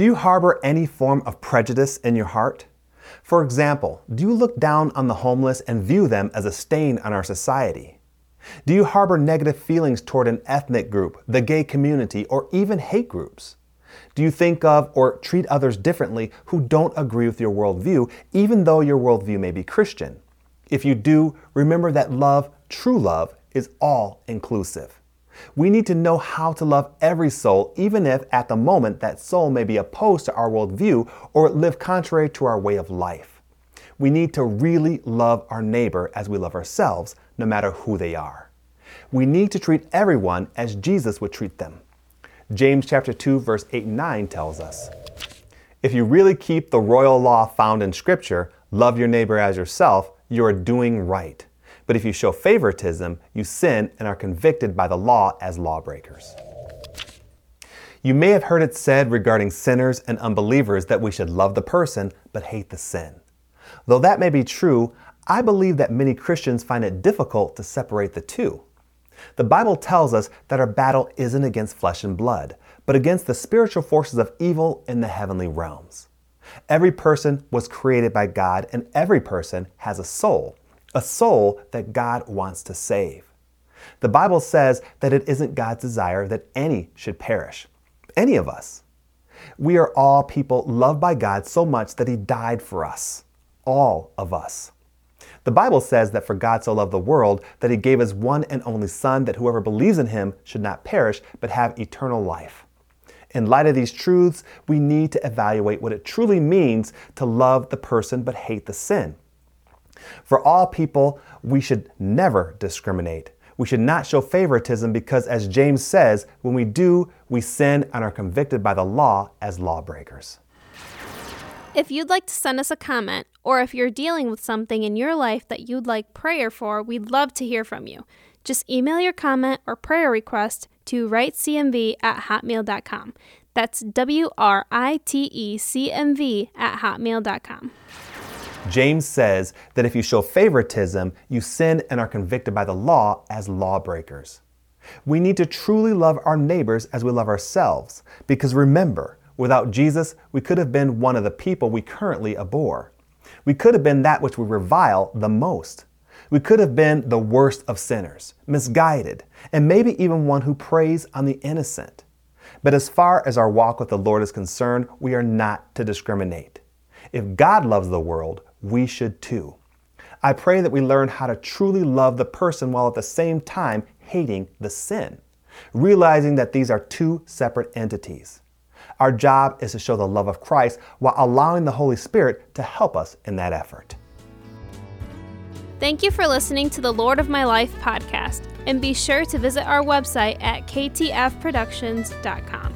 Do you harbor any form of prejudice in your heart? For example, do you look down on the homeless and view them as a stain on our society? Do you harbor negative feelings toward an ethnic group, the gay community, or even hate groups? Do you think of or treat others differently who don't agree with your worldview, even though your worldview may be Christian? If you do, remember that love, true love, is all-inclusive. We need to know how to love every soul, even if, at the moment, that soul may be opposed to our worldview or live contrary to our way of life. We need to really love our neighbor as we love ourselves, no matter who they are. We need to treat everyone as Jesus would treat them. James chapter 2, verse 8 and 9 tells us, "If you really keep the royal law found in Scripture, love your neighbor as yourself, you are doing right. But if you show favoritism, you sin and are convicted by the law as lawbreakers." You may have heard it said regarding sinners and unbelievers that we should love the person but hate the sin. Though that may be true, I believe that many Christians find it difficult to separate the two. The Bible tells us that our battle isn't against flesh and blood, but against the spiritual forces of evil in the heavenly realms. Every person was created by God, and every person has a soul. A soul that God wants to save. The Bible says that it isn't God's desire that any should perish. Any of us. We are all people loved by God so much that He died for us. All of us. The Bible says that for God so loved the world that He gave His one and only Son, that whoever believes in Him should not perish but have eternal life. In light of these truths, we need to evaluate what it truly means to love the person but hate the sin. For all people, we should never discriminate. We should not show favoritism because, as James says, when we do, we sin and are convicted by the law as lawbreakers. If you'd like to send us a comment, or if you're dealing with something in your life that you'd like prayer for, we'd love to hear from you. Just email your comment or prayer request to writecmv@hotmail.com. That's writecmv@hotmail.com. James says that if you show favoritism, you sin and are convicted by the law as lawbreakers. We need to truly love our neighbors as we love ourselves, because remember, without Jesus, we could have been one of the people we currently abhor. We could have been that which we revile the most. We could have been the worst of sinners, misguided, and maybe even one who preys on the innocent. But as far as our walk with the Lord is concerned, we are not to discriminate. If God loves the world, we should too. I pray that we learn how to truly love the person while at the same time hating the sin, realizing that these are two separate entities. Our job is to show the love of Christ while allowing the Holy Spirit to help us in that effort. Thank you for listening to the Lord of My Life podcast, and be sure to visit our website at ktfproductions.com.